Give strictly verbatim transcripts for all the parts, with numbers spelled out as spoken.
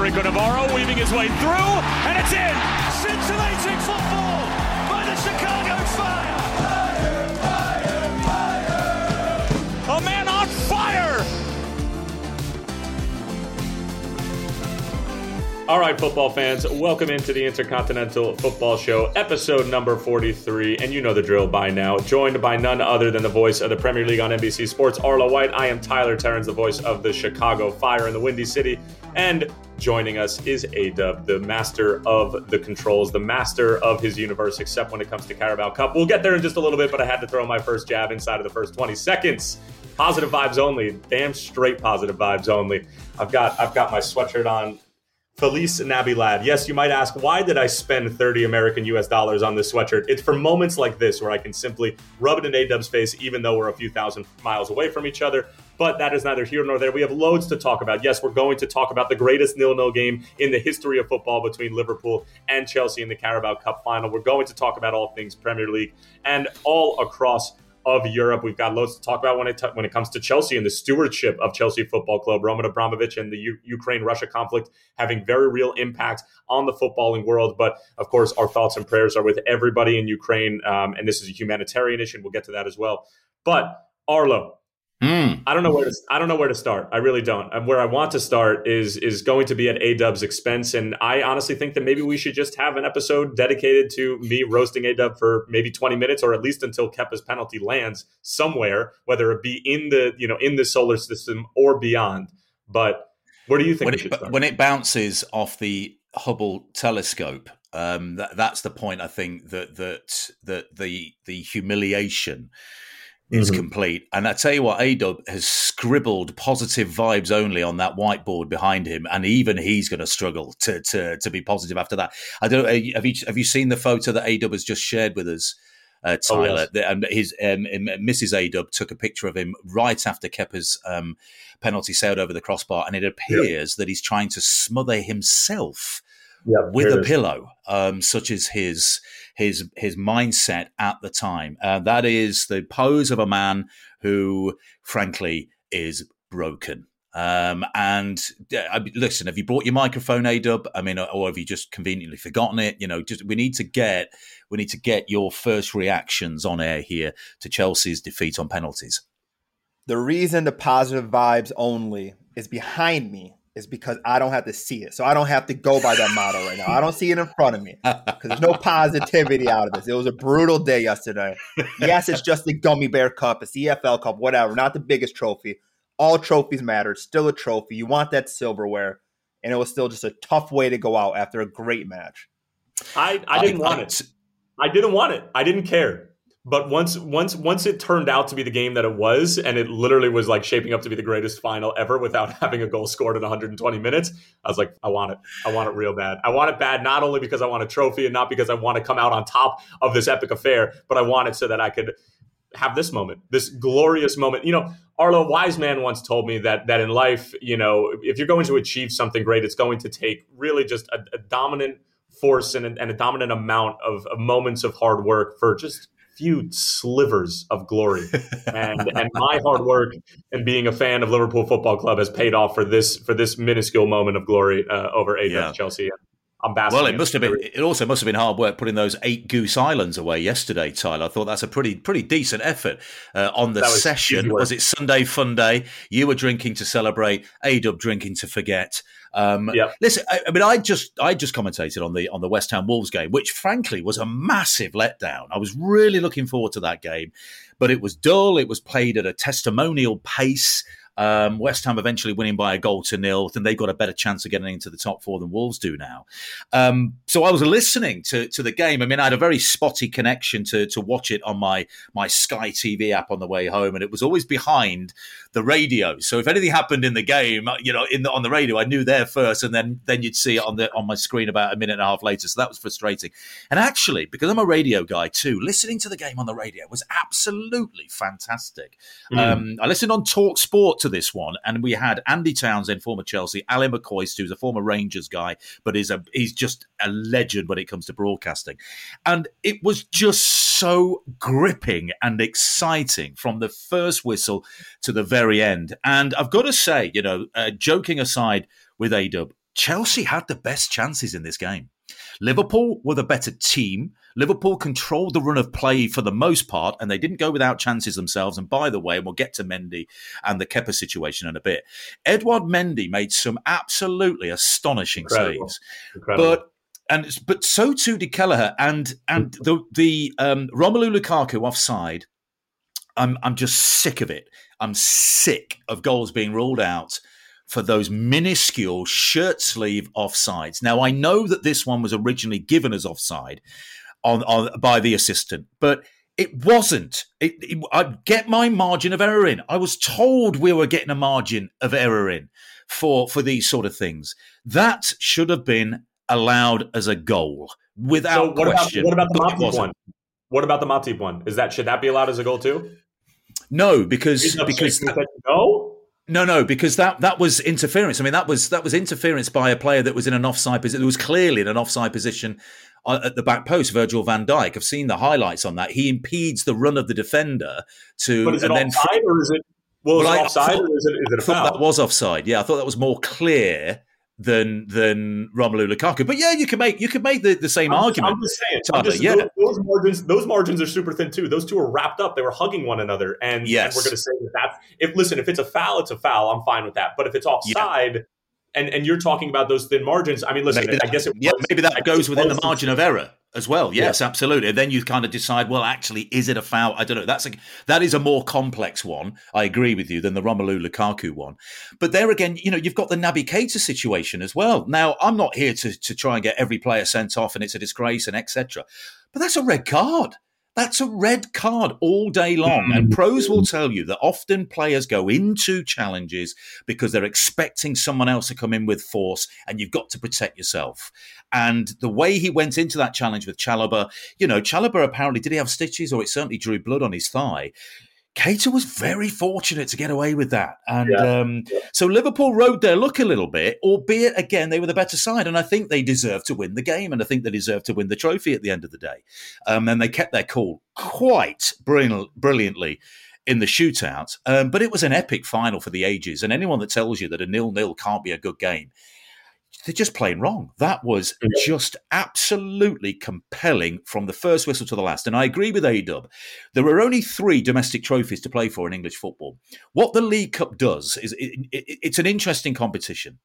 Rico Navarro, weaving his way through, and it's in! Scintillating football by the Chicago Fire! Fire, fire, fire! A man on fire! All right, football fans, welcome into the Intercontinental Football Show, episode number forty-three, and you know the drill by now, joined by none other than the voice of the Premier League on N B C Sports, Arlo White. I am Tyler Terens, the voice of the Chicago Fire in the Windy City, and joining us is A-Dub, the master of the controls, the master of his universe, except when it comes to Carabao Cup. We'll get there in just a little bit, but I had to throw my first jab inside of the first twenty seconds. Positive vibes only. Damn straight positive vibes only. I've got I've got my sweatshirt on. Felice Naby Lad. Yes, you might ask, why did I spend thirty American U S dollars on this sweatshirt? It's for moments like this where I can simply rub it in A-Dub's face, even though we're a few thousand miles away from each other. But that is neither here nor there. We have loads to talk about. Yes, we're going to talk about the greatest nil-nil game in the history of football between Liverpool and Chelsea in the Carabao Cup final. We're going to talk about all things Premier League and all across of Europe. We've got loads to talk about when it t- when it comes to Chelsea and the stewardship of Chelsea Football Club. Roman Abramovich and the U- Ukraine-Russia conflict having very real impact on the footballing world. But of course, our thoughts and prayers are with everybody in Ukraine. Um, and this is a humanitarian issue. We'll get to that as well. But Arlo, Mm. I don't know where to. I don't know where to start. I really don't. And where I want to start is is going to be at A-Dub's expense. And I honestly think that maybe we should just have an episode dedicated to me roasting A-Dub for maybe twenty minutes, or at least until Kepa's penalty lands somewhere, whether it be in the you know in the solar system or beyond. But where do you think when we it, should start? When it bounces off the Hubble telescope, um, that, that's the point. I think that that that the the humiliation is mm-hmm. complete. And I tell you what, A-Dub has scribbled positive vibes only on that whiteboard behind him, and even he's going to struggle to to to be positive after that. I don't have you have you seen the photo that A-Dub has just shared with us, uh, Tyler? Oh, yes. And his um, Missus A-Dub took a picture of him right after Kepa's um, penalty sailed over the crossbar, and it appears yep. that he's trying to smother himself yep, with a pillow, um, such as his. his his mindset at the time. Uh, that is the pose of a man who, frankly, is broken. Um, and uh, listen, have you brought your microphone, A-Dub? I mean, or have you just conveniently forgotten it? You know, just we need to get we need to get your first reactions on air here to Chelsea's defeat on penalties. The reason the positive vibes only is behind me is because I don't have to see it. So I don't have to go by that motto right now. I don't see it in front of me because there's no positivity out of this. It was a brutal day yesterday. Yes, it's just the Gummy Bear Cup. It's the E F L Cup, whatever. Not the biggest trophy. All trophies matter. It's still a trophy. You want that silverware. And it was still just a tough way to go out after a great match. I, I didn't I, want I, it. I didn't want it. I didn't care. But once once once it turned out to be the game that it was, and it literally was like shaping up to be the greatest final ever without having a goal scored in one hundred twenty minutes, I was like, I want it. I want it real bad. I want it bad, not only because I want a trophy and not because I want to come out on top of this epic affair, but I want it so that I could have this moment, this glorious moment. You know, Arlo, wise man once told me that that in life, you know, if you're going to achieve something great, it's going to take really just a, a dominant force and, and a dominant amount of, of moments of hard work for just few slivers of glory, and and my hard work and being a fan of Liverpool Football Club has paid off for this for this minuscule moment of glory uh, over A-Dub yeah. Chelsea. I'm basking. Well, it must have been. It also must have been hard work putting those eight Goose Islands away yesterday, Tyler. I thought that's a pretty pretty decent effort uh, on the was session. Was it Sunday Fun Day? You were drinking to celebrate, A-Dub drinking to forget. Um, yep. Listen, I, I mean, I just I just commentated on the on the West Ham Wolves game, which frankly was a massive letdown. I was really looking forward to that game, but it was dull. It was played at a testimonial pace. Um, West Ham eventually winning by a goal to nil. Then they've got a better chance of getting into the top four than Wolves do now. Um, so I was listening to to the game. I mean, I had a very spotty connection to to watch it on my my Sky T V app on the way home, and it was always behind the radio. So if anything happened in the game, you know, in the, on the radio, I knew there first, and then then you'd see it on the on my screen about a minute and a half later. So that was frustrating. And actually, because I'm a radio guy too, listening to the game on the radio was absolutely fantastic. Mm. Um, I listened on Talk Sport to this one, and we had Andy Townsend, former Chelsea, Alan McCoist, who's a former Rangers guy, but is a he's just a legend when it comes to broadcasting. And it was just so gripping and exciting from the first whistle to the very end. And I've got to say, you know, uh, joking aside with A-Dub, Chelsea had the best chances in this game. Liverpool were the better team. Liverpool controlled the run of play for the most part, and they didn't go without chances themselves. And by the way, and we'll get to Mendy and the Kepa situation in a bit, Edouard Mendy made some absolutely astonishing Incredible. saves. Incredible. But and but so too did Kelleher and and the the um, Romelu Lukaku offside. I'm I'm just sick of it. I'm sick of goals being ruled out for those minuscule shirt sleeve offsides. Now, I know that this one was originally given as offside on, on by the assistant, but it wasn't. It, it, I get my margin of error in. I was told we were getting a margin of error in for, for these sort of things. That should have been allowed as a goal without so what question. About, what about the Matip one? What about the Matip one? Is that should that be allowed as a goal too? No, because because that, no. No, no, because that, that was interference. I mean, that was that was interference by a player that was in an offside position. It was clearly in an offside position at the back post, Virgil van Dijk. I've seen the highlights on that. He impedes the run of the defender to. But is it and offside then, or is it? Well, well is it offside thought, or is it, is it a foul? I thought that was offside. Yeah, I thought that was more clear than than Romelu Lukaku. But yeah, you can make you could make the, the same I'm, argument. I'm just saying, I'm just, yeah. those, those margins those margins are super thin too. Those two are wrapped up. They were hugging one another, and, yes. and we're going to say that that's if listen, if it's a foul, it's a foul. I'm fine with that. But if it's offside, yeah. and and you're talking about those thin margins, I mean, listen, maybe I that, guess it yeah, was, maybe that I goes within the margin of error as well. Yes, yeah. absolutely. And then you kind of decide, well, actually, is it a foul? I don't know. That's a that is a more complex one. I agree with you than the Romelu Lukaku one. But there again, you know, you've got the Naby Keita situation as well. Now, I'm not here to to try and get every player sent off and it's a disgrace and et cetera. But that's a red card. That's a red card all day long. And pros will tell you that often players go into challenges because they're expecting someone else to come in with force and you've got to protect yourself. And the way he went into that challenge with Chalobah, you know, Chalobah apparently, did he have stitches or it certainly drew blood on his thigh? Keita was very fortunate to get away with that. And yeah. Um, yeah. so Liverpool rode their luck a little bit, albeit, again, they were the better side. And I think they deserved to win the game. And I think they deserved to win the trophy at the end of the day. Um, and they kept their cool quite brill- brilliantly in the shootout. Um, but it was an epic final for the ages. And anyone that tells you that a nil-nil can't be a good game, they're just playing wrong. That was just absolutely compelling from the first whistle to the last. And I agree with A-Dub. There are only three domestic trophies to play for in English football. What the League Cup does is it, it, it's an interesting competition.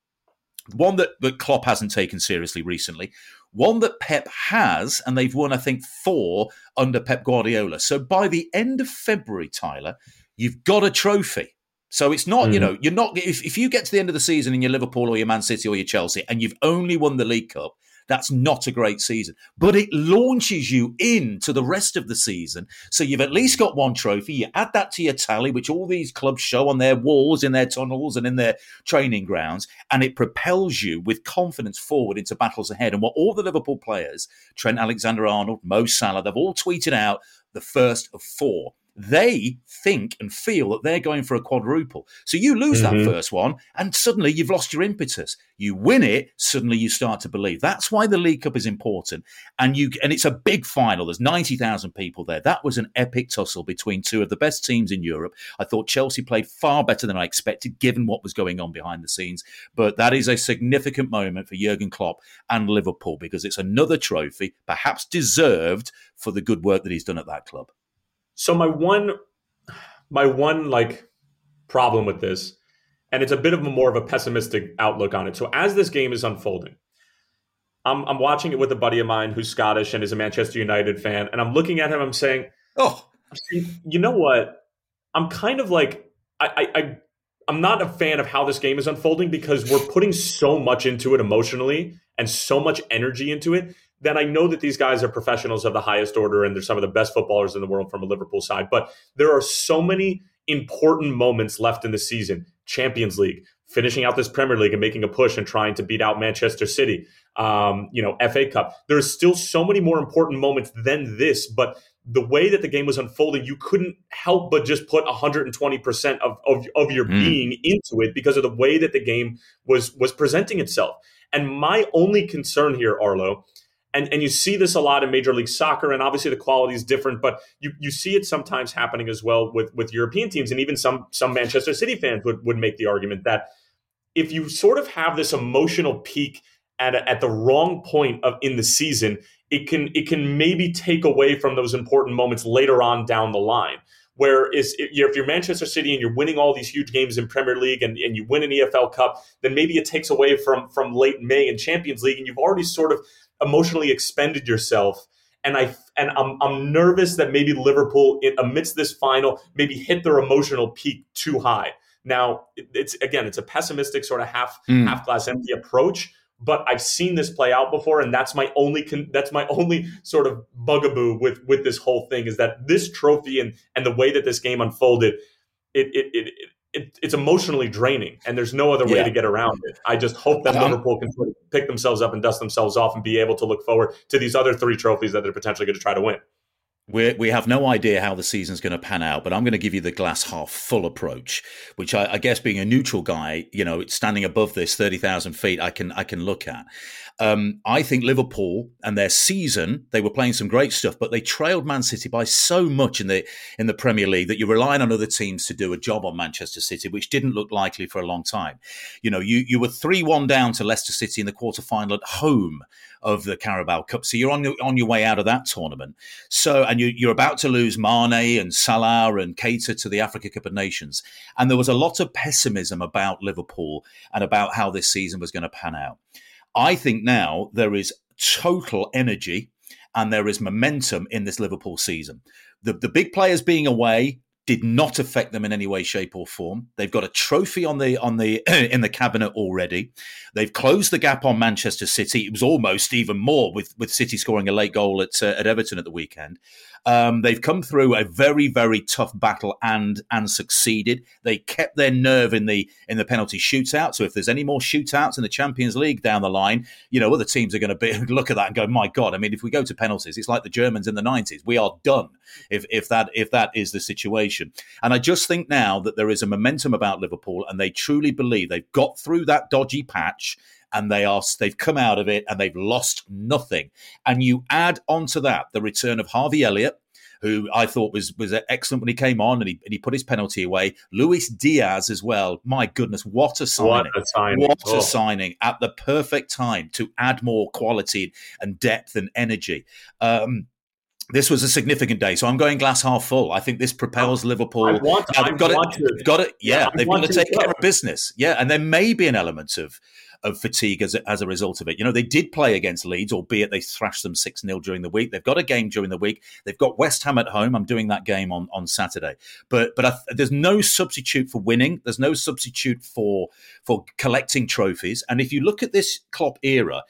One that, that Klopp hasn't taken seriously recently. One that Pep has, and they've won, I think, four under Pep Guardiola. So by the end of February, Tyler, you've got a trophy. So it's not, mm. you know, you're not, if, if you get to the end of the season and you're Liverpool or you're Man City or you're Chelsea and you've only won the League Cup, that's not a great season. But it launches you into the rest of the season. So you've at least got one trophy. You add that to your tally, which all these clubs show on their walls, in their tunnels and in their training grounds. And it propels you with confidence forward into battles ahead. And what all the Liverpool players, Trent Alexander-Arnold, Mo Salah, they've all tweeted out the first of four. They think and feel that they're going for a quadruple. So you lose mm-hmm. that first one and suddenly you've lost your impetus. You win it, suddenly you start to believe. That's why the League Cup is important. And you and it's a big final. There's ninety thousand people there. That was an epic tussle between two of the best teams in Europe. I thought Chelsea played far better than I expected, given what was going on behind the scenes. But that is a significant moment for Jurgen Klopp and Liverpool because it's another trophy, perhaps deserved, for the good work that he's done at that club. So my one, my one like problem with this, and it's a bit of a more of a pessimistic outlook on it. So as this game is unfolding, I'm I'm watching it with a buddy of mine who's Scottish and is a Manchester United fan, and I'm looking at him. I'm saying, oh, you know what? I'm kind of like I I I'm not a fan of how this game is unfolding because we're putting so much into it emotionally and so much energy into it. Then I know that these guys are professionals of the highest order and they're some of the best footballers in the world from a Liverpool side. But there are so many important moments left in the season. Champions League, finishing out this Premier League and making a push and trying to beat out Manchester City, um, you know, F A Cup. There's still so many more important moments than this. But the way that the game was unfolding, you couldn't help but just put one hundred twenty percent of, of, of your mm. being into it because of the way that the game was, was presenting itself. And my only concern here, Arlo, And and you see this a lot in Major League Soccer, and obviously the quality is different, but you, you see it sometimes happening as well with, with European teams, and even some some Manchester City fans would, would make the argument that if you sort of have this emotional peak at a, at the wrong point of in the season, it can it can maybe take away from those important moments later on down the line. Where is if you're Manchester City and you're winning all these huge games in Premier League and, and you win an E F L Cup, then maybe it takes away from from late May in Champions League, and you've already sort of emotionally expended yourself. And I and I'm I'm nervous that maybe Liverpool, amidst this final, maybe hit their emotional peak too high. Now, it's again, it's a pessimistic sort of half mm. half glass empty approach. But I've seen this play out before, and that's my only con- that's my only sort of bugaboo with with this whole thing, is that this trophy and and the way that this game unfolded, it it it, it it's emotionally draining, and there's no other way yeah. to get around it. I just hope that um, Liverpool can sort of pick themselves up and dust themselves off and be able to look forward to these other three trophies that they're potentially going to try to win. We we have no idea how the season's going to pan out, but I'm going to give you the glass half full approach, which I, I guess being a neutral guy, you know, standing above this thirty thousand feet, I can I can look at. Um, I think Liverpool and their season, they were playing some great stuff, but they trailed Man City by so much in the in the Premier League that you're relying on other teams to do a job on Manchester City, which didn't look likely for a long time. You know, you you were three one down to Leicester City in the quarterfinal at home of the Carabao Cup, so you're on your on your way out of that tournament. So. And And you, you're about to lose Mane and Salah and Keita to the Africa Cup of Nations. And there was a lot of pessimism about Liverpool and about how this season was going to pan out. I think now there is total energy and there is momentum in this Liverpool season. The, the big players being away did not affect them in any way, shape or form. They've got a trophy on the on the in the cabinet already. They've closed the gap on Manchester City. It was almost even more with, with City scoring a late goal at uh, at Everton at the weekend. Um, they've come through a very, very tough battle and and succeeded. They kept their nerve in the in the penalty shootout. So if there's any more shootouts in the Champions League down the line, you know, other teams are going to be look at that and go, my God, I mean, if we go to penalties, it's like the Germans in the nineties. We are done if if that if that is the situation. And I just think now that there is a momentum about Liverpool, and they truly believe they've got through that dodgy patch, and they are they've come out of it, and they've lost nothing. And you add onto that the return of Harvey Elliott, who I thought was was excellent when he came on, and he and he put his penalty away. Luis Diaz as well. My goodness, what a signing! What a signing, what a oh. signing at the perfect time to add more quality and depth and energy. Um, This was a significant day, so I'm going glass half full. I think this propels Liverpool. I want, yeah, they've got it, got it. Yeah, yeah they've got to take care of business. Yeah, and there may be an element of of fatigue as a, as a result of it. You know, they did play against Leeds, albeit they thrashed them six nil during the week. They've got a game during the week. They've got West Ham at home. I'm doing that game on, on Saturday. But but I, there's no substitute for winning. There's no substitute for for collecting trophies. And if you look at this Klopp era,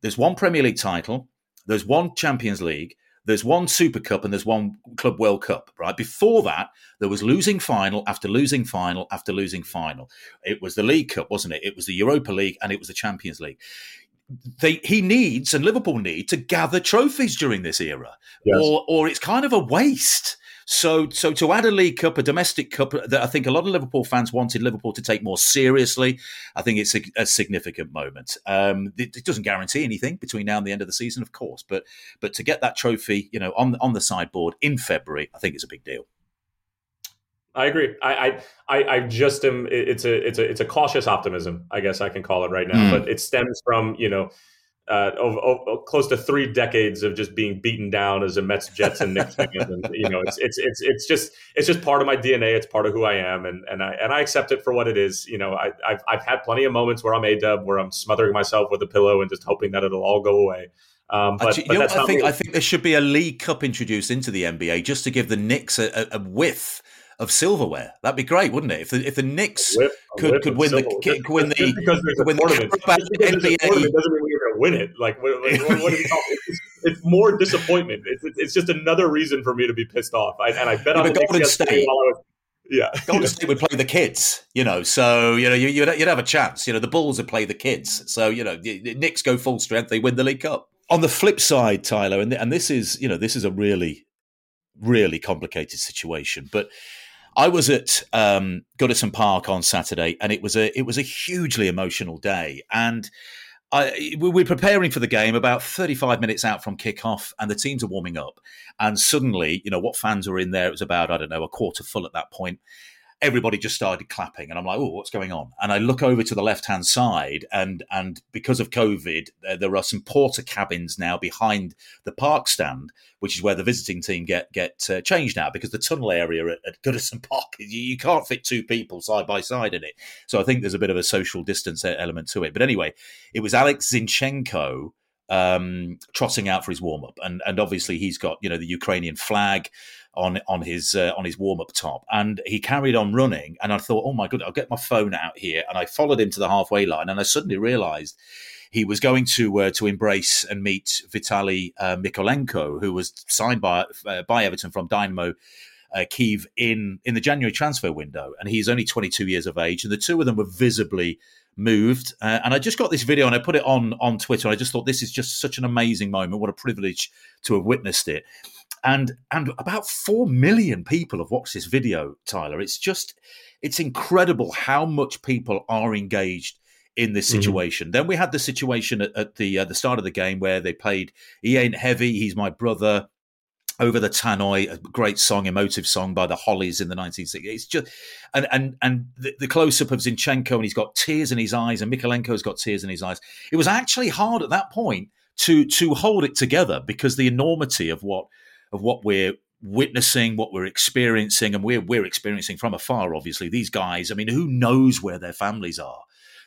there's one Premier League title, there's one Champions League, there's one Super Cup and there's one Club World Cup, right? Before that, there was losing final after losing final after losing final. It was the League Cup, wasn't it? It was the Europa League and it was the Champions League. They, he needs, and Liverpool need, to gather trophies during this era, yes. or or it's kind of a waste. So so to add a League Cup, a domestic cup, that I think a lot of Liverpool fans wanted Liverpool to take more seriously, I think it's a, a significant moment. Um, it, it doesn't guarantee anything between now and the end of the season, of course, but but to get that trophy, you know, on, on the sideboard in February, I think it's a big deal. I agree. I I, I just am, it's a, it's a, it's a cautious optimism, I guess I can call it right now, mm. but it stems from, you know, Uh, over, over, close to three decades of just being beaten down as a Mets, Jets, and Knicks fan, and you know, it's it's it's it's just it's just part of my D N A. It's part of who I am, and and I and I accept it for what it is. You know, I, I've I've had plenty of moments where I'm A-Dub, where I'm smothering myself with a pillow and just hoping that it'll all go away. Um, but, Actually, but you know, I think me. I think there should be a League Cup introduced into the N B A just to give the Knicks a, a, a whiff of silverware. That'd be great, wouldn't it? If the if the Knicks whip, could could win the could win the win the Carabao N B A. Win it, like what, what, what do you call it? It's, it's more disappointment. It's, it's just another reason for me to be pissed off. I, and I bet yeah, on the Golden State. While I was, yeah, Golden State would play the kids, you know. So you know you, you'd you'd have a chance. You know, the Bulls would play the kids. So you know, the Knicks go full strength. They win the League Cup. On the flip side, Tyler, and and this is you know this is a really, really complicated situation, but. I was at um, Goodison Park on Saturday, and it was a it was a hugely emotional day. And I, we were preparing for the game about thirty-five minutes out from kickoff, and the teams are warming up. And suddenly, you know, what fans were in there? It was about I don't know a quarter full at that point. everybody just started clapping. And I'm like, oh, what's going on? And I look over to the left-hand side, and and because of COVID, uh, there are some porter cabins now behind the park stand, which is where the visiting team get get uh, changed now, because the tunnel area at, at Goodison Park, you, you can't fit two people side by side in it. So I think there's a bit of a social distance element to it. But anyway, it was Alex Zinchenko um, trotting out for his warm-up. And and obviously he's got, you know, the Ukrainian flag on on his uh, on his warm-up top. And he carried on running. And I thought, oh, my God, I'll get my phone out here. And I followed him to the halfway line. And I suddenly realised he was going to uh, to embrace and meet Vitaly uh, Mikolenko, who was signed by uh, by Everton from Dynamo uh, Kyiv in, in the January transfer window. And he's only twenty-two years of age. And the two of them were visibly moved. Uh, and I just got this video and I put it on, on Twitter. And I just thought, this is just such an amazing moment. What a privilege to have witnessed it. And and about four million people have watched this video, Tyler. It's just, it's incredible how much people are engaged in this situation. Mm-hmm. Then we had the situation at, at the uh, the start of the game where they played "He Ain't Heavy, He's My Brother" over the Tannoy, a great song, emotive song by the Hollies in the nineteen sixties. It's just, and and and the, the close up of Zinchenko, and he's got tears in his eyes, and Mikolenko's got tears in his eyes. It was actually hard at that point to to hold it together, because the enormity of what. of what we're witnessing, what we're experiencing, and we're we're experiencing from afar, obviously. These guys, I mean, who knows where their families are,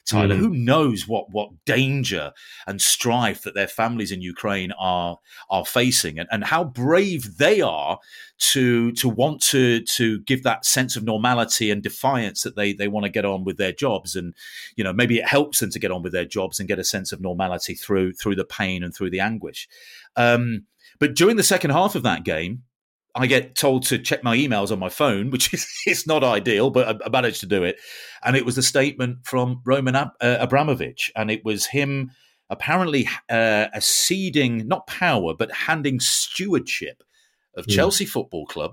Tyler? Mm. Who knows what what danger and strife that their families in Ukraine are are facing, and, and how brave they are to to want to to give that sense of normality and defiance that they they want to get on with their jobs. And, you know, maybe it helps them to get on with their jobs and get a sense of normality through through the pain and through the anguish. Um But during the second half of that game, I get told to check my emails on my phone, which is it's not ideal, but I managed to do it. And it was a statement from Roman Ab- uh, Abramovich. And it was him apparently uh, acceding, not power, but handing stewardship of yeah. Chelsea Football Club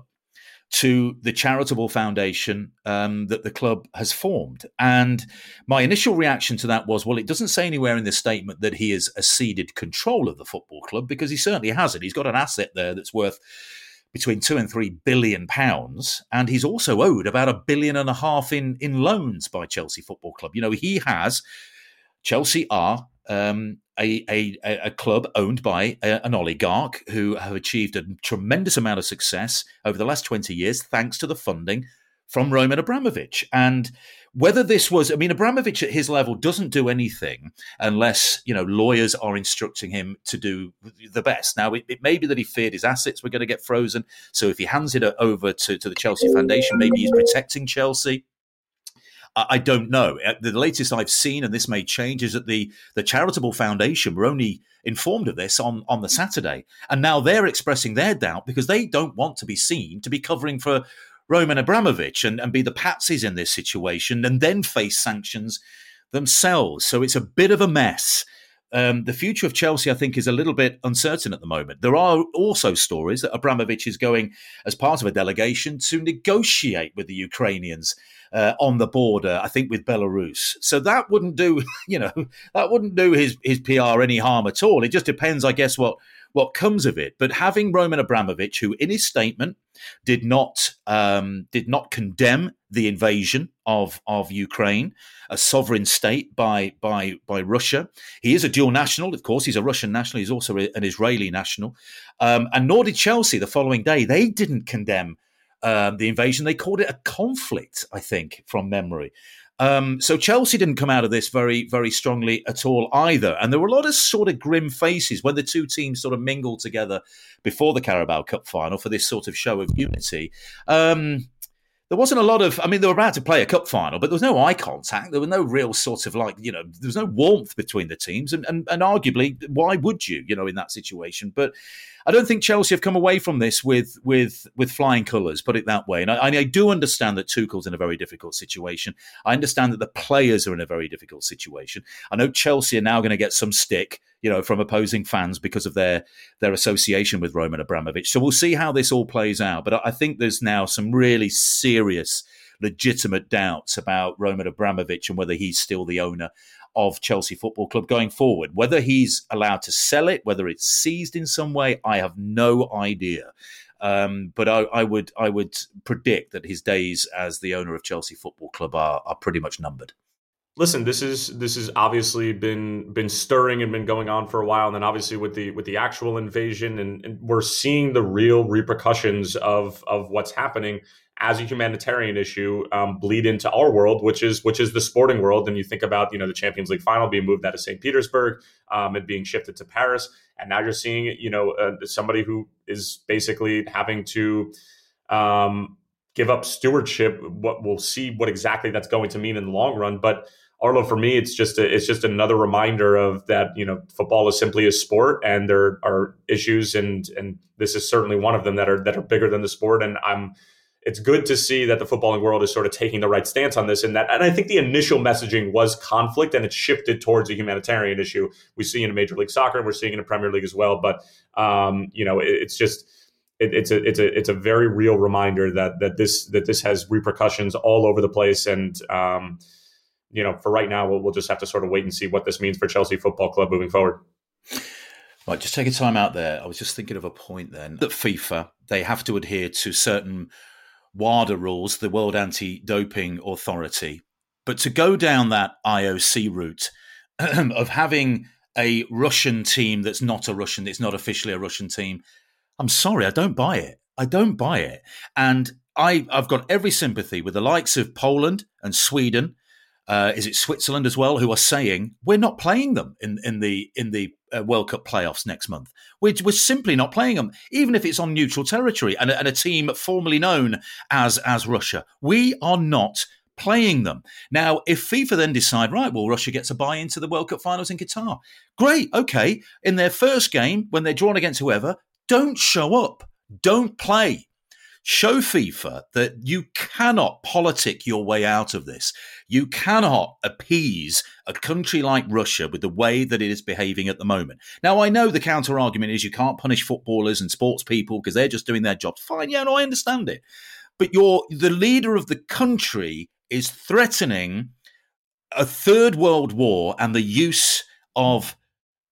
to the charitable foundation um, that the club has formed. And my initial reaction to that was, well, it doesn't say anywhere in this statement that he has acceded control of the football club, because he certainly hasn't. He's got an asset there that's worth between two and three billion pounds. And he's also owed about a billion and a half in, in loans by Chelsea Football Club. You know, he has, Chelsea are um, a, a, a club owned by a, an oligarch who have achieved a tremendous amount of success over the last twenty years, thanks to the funding from Roman Abramovich. And whether this was, I mean, Abramovich at his level doesn't do anything unless, you know, lawyers are instructing him to do the best. Now, it, it may be that he feared his assets were going to get frozen. So if he hands it over to, to the Chelsea Foundation, maybe he's protecting Chelsea. I don't know. The latest I've seen, and this may change, is that the, the charitable foundation were only informed of this on, on the Saturday. And now they're expressing their doubt because they don't want to be seen to be covering for Roman Abramovich and, and be the patsies in this situation and then face sanctions themselves. So it's a bit of a mess. Um, the future of Chelsea, I think, is a little bit uncertain at the moment. There are also stories that Abramovich is going as part of a delegation to negotiate with the Ukrainians Uh, on the border, I think, with Belarus. So that wouldn't do, you know, that wouldn't do his his P R any harm at all. It just depends, I guess, what what comes of it. But having Roman Abramovich, who in his statement did not um, did not condemn the invasion of of Ukraine, a sovereign state by by by Russia, he is a dual national. Of course, he's a Russian national. He's also an Israeli national, um, and nor did Chelsea the following day. They didn't condemn Um, the invasion. They called it a conflict, I think, from memory. Um, so Chelsea didn't come out of this very, very strongly at all either. And there were a lot of sort of grim faces when the two teams sort of mingled together before the Carabao Cup final for this sort of show of unity. Um, there wasn't a lot of, I mean, they were about to play a cup final, but there was no eye contact. There were no real sort of like, you know, there was no warmth between the teams. And, and, and arguably, why would you, you know, in that situation? But I don't think Chelsea have come away from this with with with flying colours, put it that way. And I, I do understand that Tuchel's in a very difficult situation. I understand that the players are in a very difficult situation. I know Chelsea are now going to get some stick, you know, from opposing fans because of their their association with Roman Abramovich. So we'll see how this all plays out. But I think there's now some really serious, legitimate doubts about Roman Abramovich and whether he's still the owner of Chelsea Football Club going forward. Whether he's allowed to sell it, whether it's seized in some way, I have no idea. Um, but I, I would I would predict that his days as the owner of Chelsea Football Club are are pretty much numbered. Listen, this is this has obviously been been stirring and been going on for a while, and then obviously with the with the actual invasion, and, and we're seeing the real repercussions of of what's happening as a humanitarian issue um, bleed into our world, which is which is the sporting world. And you think about, you know, the Champions League final being moved out of Saint Petersburg um, and being shifted to Paris, and now you're seeing, you know, uh, somebody who is basically having to um, give up stewardship. What we'll see what exactly that's going to mean in the long run, but. Arlo, for me, it's just a, it's just another reminder of that, you know, football is simply a sport, and there are issues, and and this is certainly one of them that are that are bigger than the sport. And I'm, it's good to see that the footballing world is sort of taking the right stance on this, and that, and I think the initial messaging was conflict, and it's shifted towards a humanitarian issue. We see in Major League Soccer, and we're seeing in the Premier League as well. But um, you know, it, it's just. It, it's a it's a it's a very real reminder that that this that this has repercussions all over the place, and um, you know, for right now, we'll, we'll just have to sort of wait and see what this means for Chelsea Football Club moving forward. Right, just taking time out there. I was just thinking of a point then that FIFA, they have to adhere to certain WADA rules, the World Anti-Doping Authority, but to go down that I O C route of having a Russian team that's not a Russian, it's not officially a Russian team. I'm sorry, I don't buy it. I don't buy it. And I, I've got every sympathy with the likes of Poland and Sweden. Uh, is it Switzerland as well? Who are saying we're not playing them in in the in the uh, World Cup playoffs next month? We're we're simply not playing them, even if it's on neutral territory and, and a team formerly known as as Russia. We are not playing them. Now, if FIFA then decide, right, well, Russia gets a bye into the World Cup finals in Qatar. Great, okay. In their first game, when they're drawn against whoever, don't show up, don't play. Show FIFA that you cannot politic your way out of this. You cannot appease a country like Russia with the way that it is behaving at the moment. Now, I know the counter-argument is you can't punish footballers and sports people because they're just doing their jobs. Fine, yeah, no, I understand it. But you're, the leader of the country is threatening a third world war and the use of,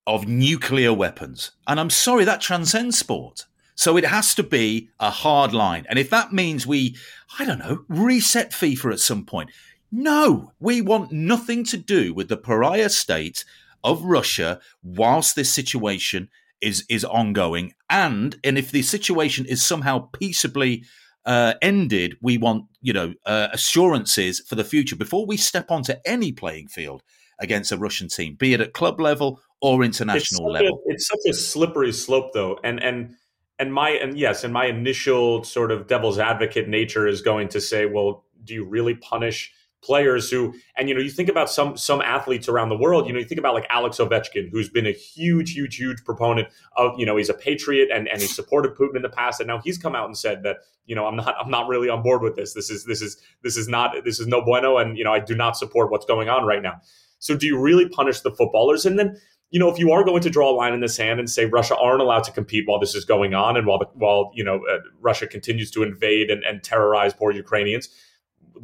of nuclear weapons. And I'm sorry, that transcends sport. So it has to be a hard line. And if that means we, I don't know, reset FIFA at some point. No, we want nothing to do with the pariah state of Russia whilst this situation is, is ongoing. And and if the situation is somehow peaceably uh, ended, we want, you know, uh, assurances for the future before we step onto any playing field against a Russian team, be it at club level or international it's level. A, it's such a slippery slope, though. And and... And my and yes, and my initial sort of devil's advocate nature is going to say, well, do you really punish players who? And you know, you think about some some athletes around the world. You know, you think about like Alex Ovechkin, who's been a huge, huge, huge proponent of, you know, he's a patriot and and he supported Putin in the past, and now he's come out and said that, you know, I'm not I'm not really on board with this. This is this is this is not this is no bueno, and you know, I do not support what's going on right now. So, do you really punish the footballers? And then, you know, if you are going to draw a line in the sand and say Russia aren't allowed to compete while this is going on, and while the, while you know uh, Russia continues to invade and, and terrorize poor Ukrainians,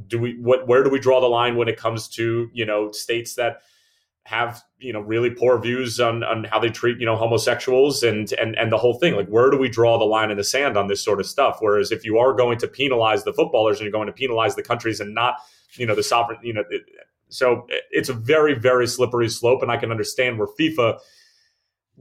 do we what where do we draw the line when it comes to, you know, states that have, you know, really poor views on on how they treat, you know, homosexuals and and and the whole thing? Like, where do we draw the line in the sand on this sort of stuff? Whereas if you are going to penalize the footballers and you're going to penalize the countries and not, you know, the sovereign, you know. It, So it's a very, very slippery slope, and I can understand where FIFA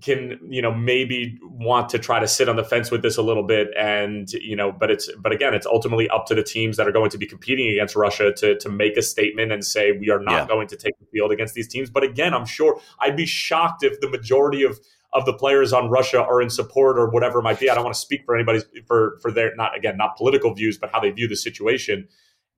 can, you know, maybe want to try to sit on the fence with this a little bit, and you know, but it's, but again, it's ultimately up to the teams that are going to be competing against Russia to to make a statement and say we are not yeah. going to take the field against these teams. But again, I'm sure I'd be shocked if the majority of of the players on Russia are in support or whatever it might be. I don't want to speak for anybody's for for their not again not political views, but how they view the situation.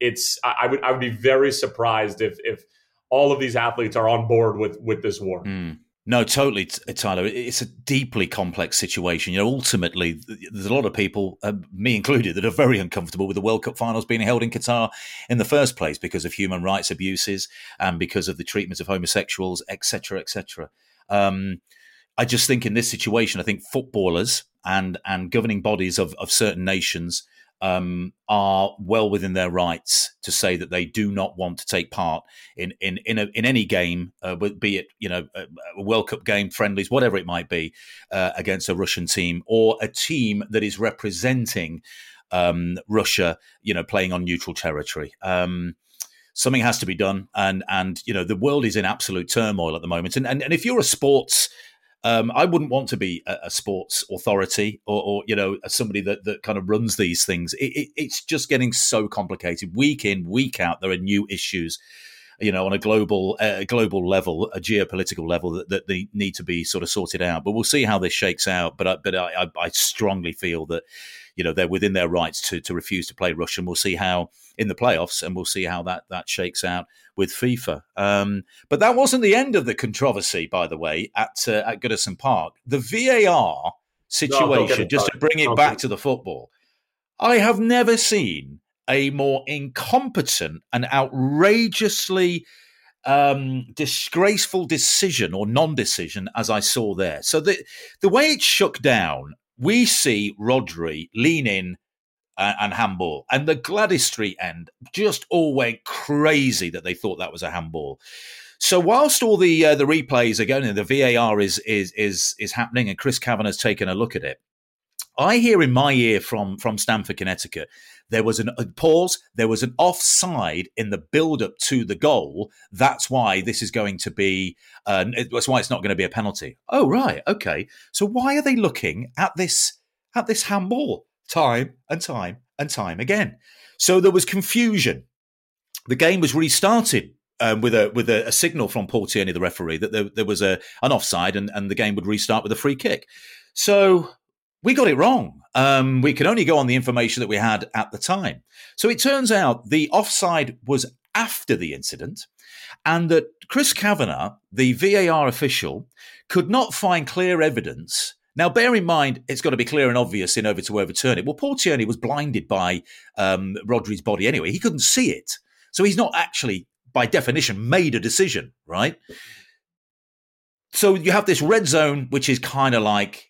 It's I would I would be very surprised if if all of these athletes are on board with, with this war. Mm. No, totally, Tyler. It's a deeply complex situation. You know, ultimately, there's a lot of people, uh, me included, that are very uncomfortable with the World Cup finals being held in Qatar in the first place because of human rights abuses and because of the treatments of homosexuals, et cetera, et cetera. Um, I just think in this situation, I think footballers and and governing bodies of, of certain nations um, are well within their rights to say that they do not want to take part in in in, a, in any game, uh, be it you know a, a World Cup game, friendlies, whatever it might be, uh, against a Russian team or a team that is representing um, Russia, you know, playing on neutral territory. Um, something has to be done, and and you know the world is in absolute turmoil at the moment, and and, and if you're a sports Um, I wouldn't want to be a, a sports authority or, or, you know, somebody that, that kind of runs these things. It, it, it's just getting so complicated. Week in, week out, there are new issues, you know, on a global uh, global level, a geopolitical level that, that they need to be sort of sorted out. But we'll see how this shakes out. But I, but I, I strongly feel that, you know, they're within their rights to to refuse to play Russia. And we'll see how in the playoffs, and we'll see how that, that shakes out with FIFA. Um, but that wasn't the end of the controversy, by the way, at uh, at Goodison Park. The V A R situation, no, just to bring it back to the football, I have never seen a more incompetent and outrageously um, disgraceful decision or non-decision as I saw there. So the the way it shook down, we see Rodri lean in and, and handball, and the Gladys Street end just all went crazy that they thought that was a handball. So whilst all the uh, the replays are going and the V A R is is is is happening, and Chris Kavanagh's taken a look at it, I hear in my ear from, from Stamford, Connecticut, there was an, a pause, there was an offside in the build-up to the goal. That's why this is going to be, uh, that's why it's not going to be a penalty. Oh, right, okay. So why are they looking at this at this handball time and time and time again? So there was confusion. The game was restarted um, with a with a, a signal from Paul Tierney, the referee, that there, there was a an offside and, and the game would restart with a free kick. So we got it wrong. Um, we can only go on the information that we had at the time. So it turns out the offside was after the incident, and that Chris Kavanagh, the V A R official, could not find clear evidence. Now, bear in mind, it's got to be clear and obvious in order to overturn it. Well, Paul Tierney was blinded by um, Rodri's body anyway. He couldn't see it. So he's not actually, by definition, made a decision, right? So you have this red zone, which is kind of like,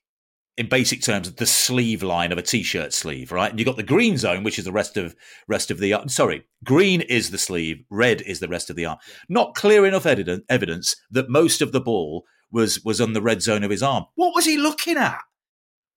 in basic terms, the sleeve line of a T-shirt sleeve, right? And you've got the green zone, which is the rest of rest of the arm. Sorry, green is the sleeve, red is the rest of the arm. Not clear enough ed- evidence that most of the ball was was on the red zone of his arm. What was he looking at?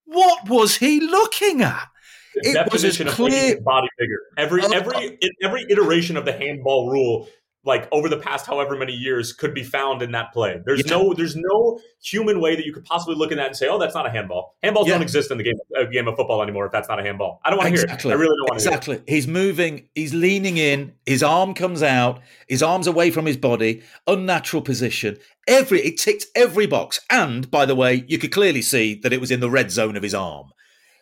What was he looking at? The it definition was clear of body figure. Every oh. every every iteration of the handball rule, like over the past however many years, could be found in that play. There's yeah. no there's no human way that you could possibly look at that and say, oh, that's not a handball. Handballs yeah. don't exist in the game, uh, game of football anymore if that's not a handball. I don't want to exactly. hear it. I really don't want exactly. to hear it. Exactly. He's moving. He's leaning in. His arm comes out. His arm's away from his body. Unnatural position. Every It ticked every box. And, by the way, you could clearly see that it was in the red zone of his arm.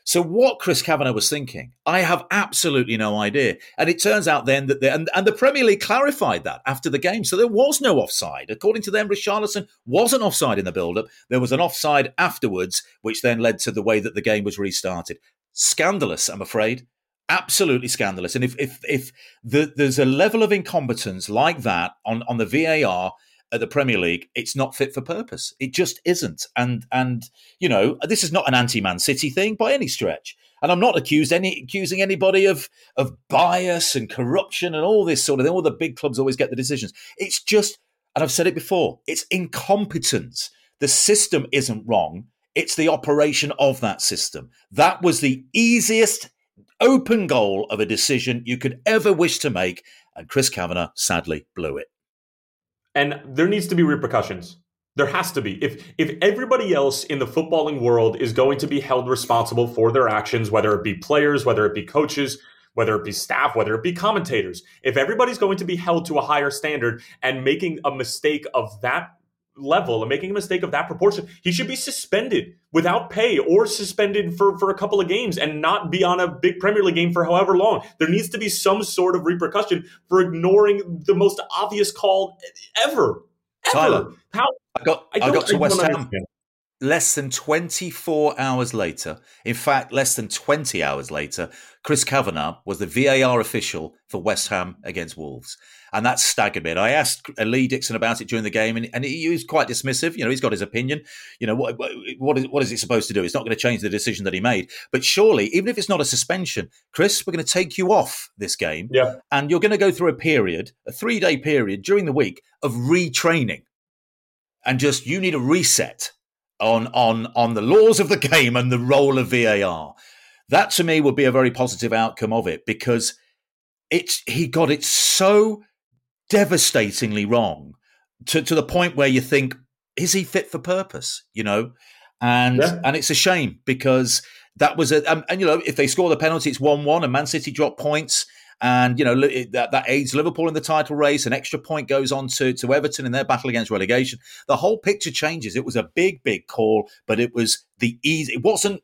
So what Chris Kavanagh was thinking, I have absolutely no idea. And it turns out then that and, and the Premier League clarified that after the game. So there was no offside. According to them, Richarlison wasn't offside in the build-up. There was an offside afterwards, which then led to the way that the game was restarted. Scandalous, I'm afraid. Absolutely scandalous. And if if if the, there's a level of incompetence like that on, on the V A R at the Premier League, it's not fit for purpose. It just isn't. And, and you know, this is not an anti-Man City thing by any stretch. And I'm not accused any accusing anybody of of bias and corruption and all this sort of thing. All the big clubs always get the decisions. It's just, and I've said it before, it's incompetence. The system isn't wrong. It's the operation of that system. That was the easiest open goal of a decision you could ever wish to make. And Chris Kavanagh sadly blew it. And there needs to be repercussions. There has to be. If if everybody else in the footballing world is going to be held responsible for their actions, whether it be players, whether it be coaches, whether it be staff, whether it be commentators, if everybody's going to be held to a higher standard and making a mistake of that level and making a mistake of that proportion, he should be suspended without pay or suspended for, for a couple of games and not be on a big Premier League game for however long. There needs to be some sort of repercussion for ignoring the most obvious call ever. ever. Tyler, How, I got I, I got to West Ham. less than twenty-four hours later, in fact, less than twenty hours later, Chris Kavanagh was the V A R official for West Ham against Wolves. And that staggered me. And I asked Lee Dixon about it during the game, and, and he was quite dismissive. You know, he's got his opinion. You know, what, what, is, what is it supposed to do? It's not going to change the decision that he made. But surely, even if it's not a suspension, Chris, we're going to take you off this game. Yeah. And you're going to go through a period, a three-day period during the week of retraining. And just, you need a reset on on on the laws of the game and the role of V A R. That, to me, would be a very positive outcome of it, because it's he got it so devastatingly wrong to, to the point where you think, is he fit for purpose? You know, and yeah. and it's a shame, because that was a and, and you know, if they score the penalty, it's one one, and Man City drop points, and you know that, that aids Liverpool in the title race. An extra point goes on to, to Everton in their battle against relegation. The whole picture changes. It was a big, big call, but it was the easy. It wasn't.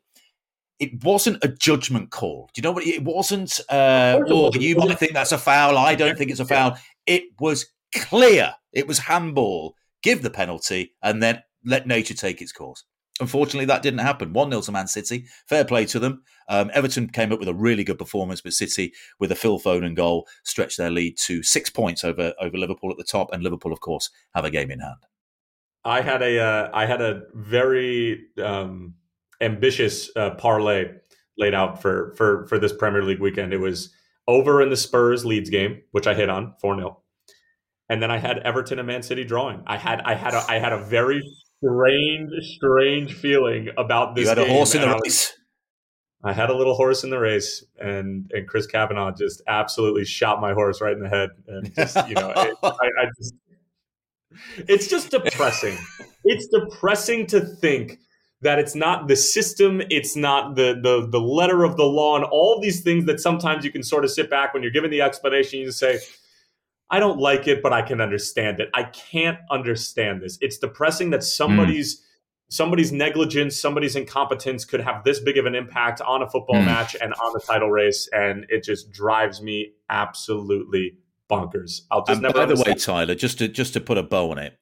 It wasn't a judgment call. Do you know what? It wasn't, uh, oh, you might think that's a foul. I don't think it's a foul. It was clear. It was handball. Give the penalty and then let nature take its course. Unfortunately, that didn't happen. one nil to Man City. Fair play to them. Um, Everton came up with a really good performance, but City, with a Phil Foden goal, stretched their lead to six points over, over Liverpool at the top. And Liverpool, of course, have a game in hand. I had a, uh, I had a very... Um... ambitious uh, parlay laid out for, for, for this Premier League weekend. It was over in the Spurs-Leeds game, which I hit on four nil. And then I had Everton and Man City drawing. I had I had a, I had a very strange, strange feeling about this game. You had game, a horse in the I, race. I had a little horse in the race, and, and Chris Kavanagh just absolutely shot my horse right in the head. And just, you know, it, I, I just, it's just depressing. It's depressing to think that it's not the system, it's not the, the the letter of the law, and all these things that sometimes you can sort of sit back when you're given the explanation, you just say, I don't like it, but I can understand it. I can't understand this. It's depressing that somebody's mm. somebody's negligence, somebody's incompetence could have this big of an impact on a football mm. match and on the title race, and it just drives me absolutely bonkers. I'll just and never by understand. The way, Tyler, just to just to put a bow on it,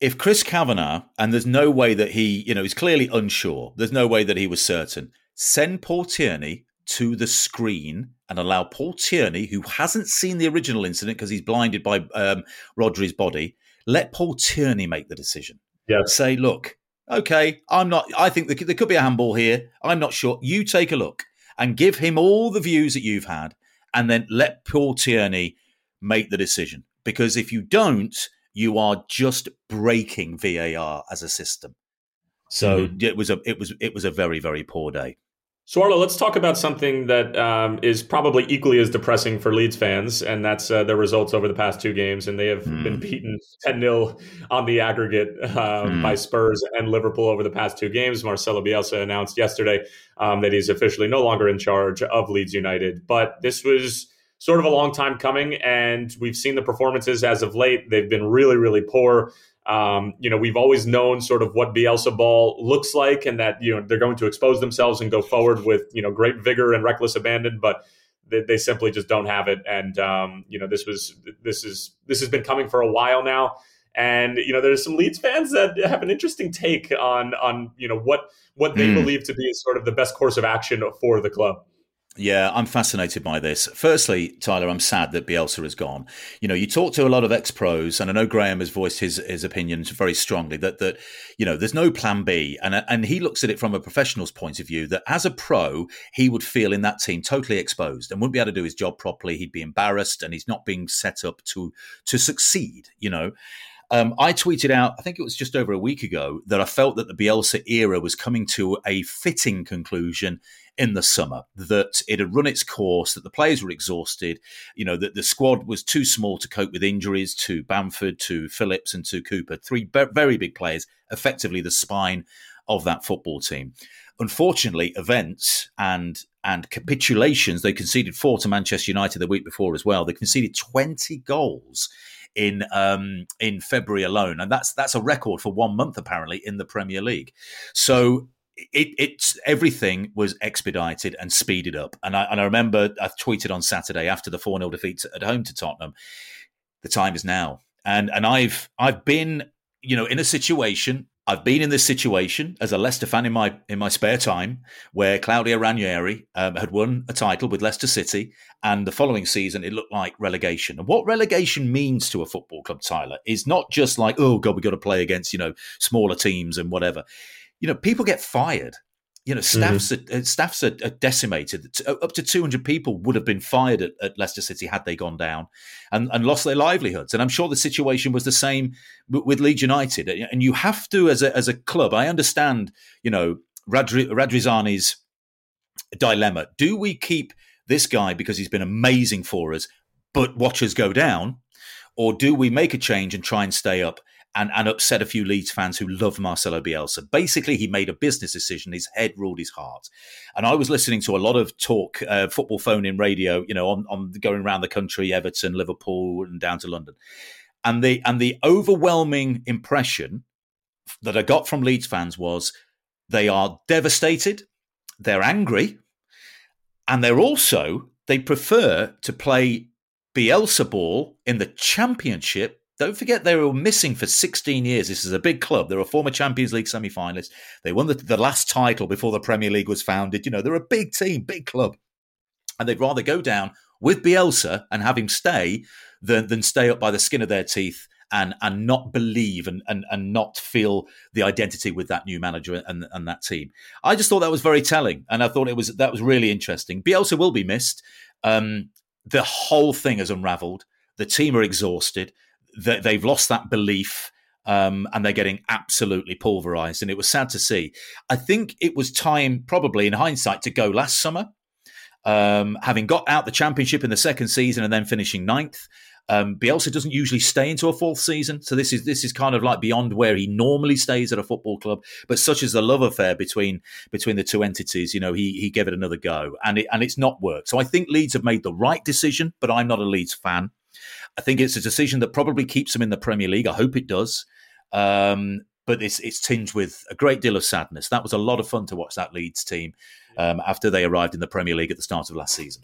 if Chris Kavanagh, and there's no way that he, you know, he's clearly unsure. There's no way that he was certain. Send Paul Tierney to the screen and allow Paul Tierney, who hasn't seen the original incident because he's blinded by um, Rodri's body, let Paul Tierney make the decision. Yeah. Say, look, okay, I'm not, I think there could, there could be a handball here. I'm not sure. You take a look and give him all the views that you've had, and then let Paul Tierney make the decision. Because if you don't, you are just breaking V A R as a system. So mm-hmm. it was a it was it was a very, very poor day. So Arlo, let's talk about something that um, is probably equally as depressing for Leeds fans, and that's uh, their results over the past two games, and they have mm. been beaten ten nil on the aggregate uh, mm. by Spurs and Liverpool over the past two games. Marcelo Bielsa announced yesterday um, that he's officially no longer in charge of Leeds United, but this was sort of a long time coming, and we've seen the performances as of late. They've been really, really poor. Um, you know, we've always known sort of what Bielsa ball looks like, and that, you know, they're going to expose themselves and go forward with, you know, great vigor and reckless abandon, but they, they simply just don't have it. And, um, you know, this was, this is, this has been coming for a while now. And, you know, there's some Leeds fans that have an interesting take on, on, you know, what, what they mm. believe to be is sort of the best course of action for the club. Yeah, I'm fascinated by this. Firstly, Tyler, I'm sad that Bielsa is gone. You know, you talk to a lot of ex-pros, and I know Graham has voiced his his opinions very strongly that, that you know, there's no plan B. And, and he looks at it from a professional's point of view, that as a pro, he would feel in that team totally exposed and wouldn't be able to do his job properly. He'd be embarrassed, and he's not being set up to to succeed, you know. Um, I tweeted out, I think it was just over a week ago, that I felt that the Bielsa era was coming to a fitting conclusion in the summer, that it had run its course, that the players were exhausted, you know, that the squad was too small to cope with injuries to Bamford, to Phillips and to Cooper, three be- very big players, effectively the spine of that football team. Unfortunately, events and and capitulations, they conceded four to Manchester United the week before as well. They conceded twenty goals in um, in February alone. And that's that's a record for one month, apparently, in the Premier League. So it it's everything was expedited and speeded up. And I, and I remember I tweeted on Saturday after the four nil defeat at home to Tottenham, the time is now. And and I've I've been, you know, in a situation I've been in this situation as a Leicester fan in my in my spare time, where Claudio Ranieri um, had won a title with Leicester City, and the following season it looked like relegation. And what relegation means to a football club, Tyler, is not just like, oh God, we've got to play against, you know, smaller teams and whatever. You know, people get fired. You know, staffs mm-hmm. are, staffs are, are decimated. Up to two hundred people would have been fired at, at Leicester City had they gone down and, and lost their livelihoods. And I'm sure the situation was the same with Leeds United. And you have to, as a as a club, I understand, you know, Radri, Radrizzani's dilemma. Do we keep this guy because he's been amazing for us, but watch us go down? Or do we make a change and try and stay up? And, and upset a few Leeds fans who love Marcelo Bielsa. Basically, he made a business decision. His head ruled his heart. And I was listening to a lot of talk, uh, football phone-in radio, you know, on, on going around the country, Everton, Liverpool, and down to London. And the and the overwhelming impression that I got from Leeds fans was they are devastated, they're angry, and they're also, they prefer to play Bielsa ball in the Championship. Don't forget, they were missing for sixteen years. This is a big club. They're a former Champions League semi-finalist. They won the, the last title before the Premier League was founded. You know, they're a big team, big club. And they'd rather go down with Bielsa and have him stay than, than stay up by the skin of their teeth and, and not believe and, and, and not feel the identity with that new manager and, and that team. I just thought that was very telling. And I thought it was that was really interesting. Bielsa will be missed. Um, the whole thing has unraveled. The team are exhausted. They've lost that belief um, and they're getting absolutely pulverised. And it was sad to see. I think it was time, probably in hindsight, to go last summer, um, having got out the Championship in the second season and then finishing ninth. Um, Bielsa doesn't usually stay into a fourth season. So this is this is kind of like beyond where he normally stays at a football club. But such is the love affair between between the two entities, you know, he he gave it another go and it, and it's not worked. So I think Leeds have made the right decision, but I'm not a Leeds fan. I think it's a decision that probably keeps them in the Premier League. I hope it does. Um, but it's, it's tinged with a great deal of sadness. That was a lot of fun to watch that Leeds team um, after they arrived in the Premier League at the start of last season.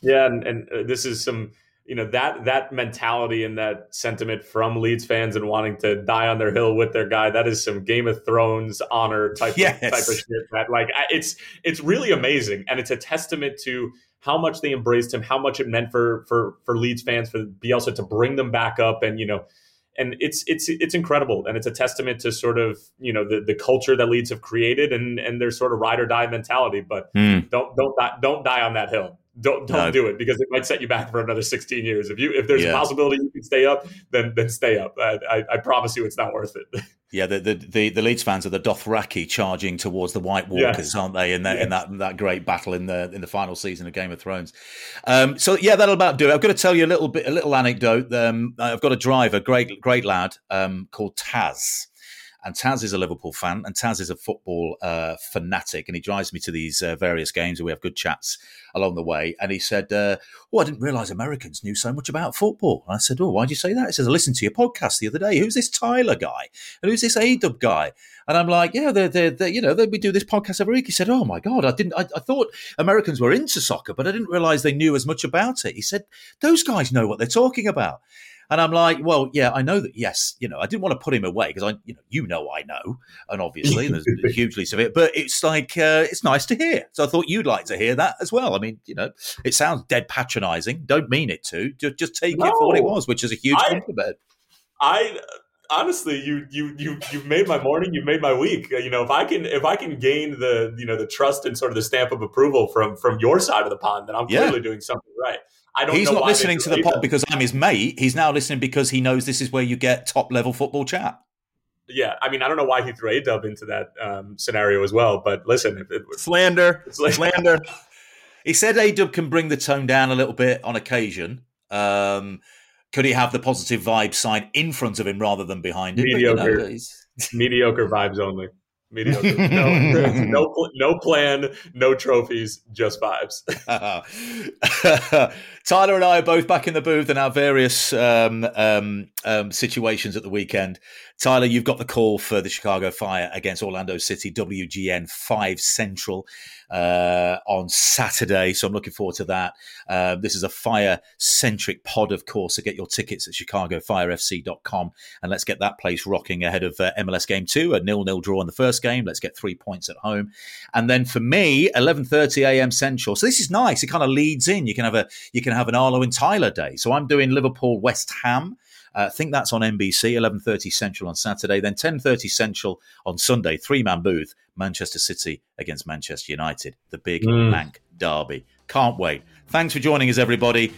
Yeah, and, and this is some, you know, that that mentality and that sentiment from Leeds fans and wanting to die on their hill with their guy. That is some Game of Thrones honor type, yes. of, type of shit. That, like, it's it's really amazing, and it's a testament to how much they embraced him, how much it meant for for for Leeds fans, for Bielsa to bring them back up, and you know, and it's it's it's incredible, and it's a testament to sort of, you know, the the culture that Leeds have created and and their sort of ride or die mentality. But mm. don't don't die, don't die on that hill. Don't don't no. do it, because it might set you back for another sixteen years. If you if there's yeah. a possibility you can stay up, then then stay up. I, I, I promise you, it's not worth it. Yeah, the, the the the Leeds fans are the Dothraki charging towards the White Walkers, yes. aren't they? In that yes. in that that great battle in the in the final season of Game of Thrones. Um, so yeah, that'll about do it. I've got to tell you a little bit a little anecdote. Um, I've got a driver, great great lad um, called Taz. And Taz is a Liverpool fan, and Taz is a football uh, fanatic, and he drives me to these uh, various games, and we have good chats along the way. And he said, uh, oh, I didn't realise Americans knew so much about football. And I said, oh, why'd you say that? He says, I listened to your podcast the other day. Who's this Tyler guy? And who's this A-Dub guy? And I'm like, yeah, they're, they're, they're, you know, they, we do this podcast every week. He said, oh, my God, I didn't. I, I thought Americans were into soccer, but I didn't realise they knew as much about it. He said, those guys know what they're talking about. And I'm like, well, yeah, I know that. Yes, you know, I didn't want to put him away because I, you know, you know, I know, and obviously there's hugely severe. But it's like uh, it's nice to hear. So I thought you'd like to hear that as well. I mean, you know, it sounds dead patronising. Don't mean it to. Just, just take no. it for what it was, which is a huge I, compliment. I honestly, you, you, you, you've made my morning. You've made my week. You know, if I can, if I can gain the, you know, the trust and sort of the stamp of approval from from your side of the pond, then I'm yeah. clearly doing something right. I don't He's know not listening to the pod because I'm his mate. He's now listening because he knows this is where you get top-level football chat. Yeah, I mean, I don't know why he threw A-Dub into that um, scenario as well, but listen. If it was, slander. Slander. He said A-Dub can bring the tone down a little bit on occasion. Um, could he have the positive vibe sign in front of him rather than behind him? Mediocre, you know, mediocre vibes only. Mediocre. No, no, no plan, no trophies, just vibes. Tyler and I are both back in the booth in our various um, um, um, situations at the weekend. Tyler, you've got the call for the Chicago Fire against Orlando City, W G N five Central uh, on Saturday. So I'm looking forward to that. Uh, this is a Fire-centric pod, of course. So get your tickets at chicago fire f c dot com. And let's get that place rocking ahead of uh, M L S Game two, a nil nil draw in the first game. Let's get three points at home. And then for me, eleven thirty a m Central. So this is nice. It kind of leads in. You can have a you can have an Arlo and Tyler day. So I'm doing Liverpool West Ham. Uh, I think that's on N B C, eleven thirty Central on Saturday. Then ten thirty Central on Sunday, three-man booth, Manchester City against Manchester United, the big mm. Manc derby. Can't wait. Thanks for joining us, everybody.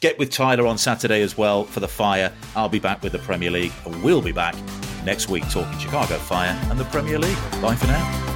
Get with Tyler on Saturday as well for the Fire. I'll be back with the Premier League, and we'll be back next week talking Chicago Fire and the Premier League. Bye for now.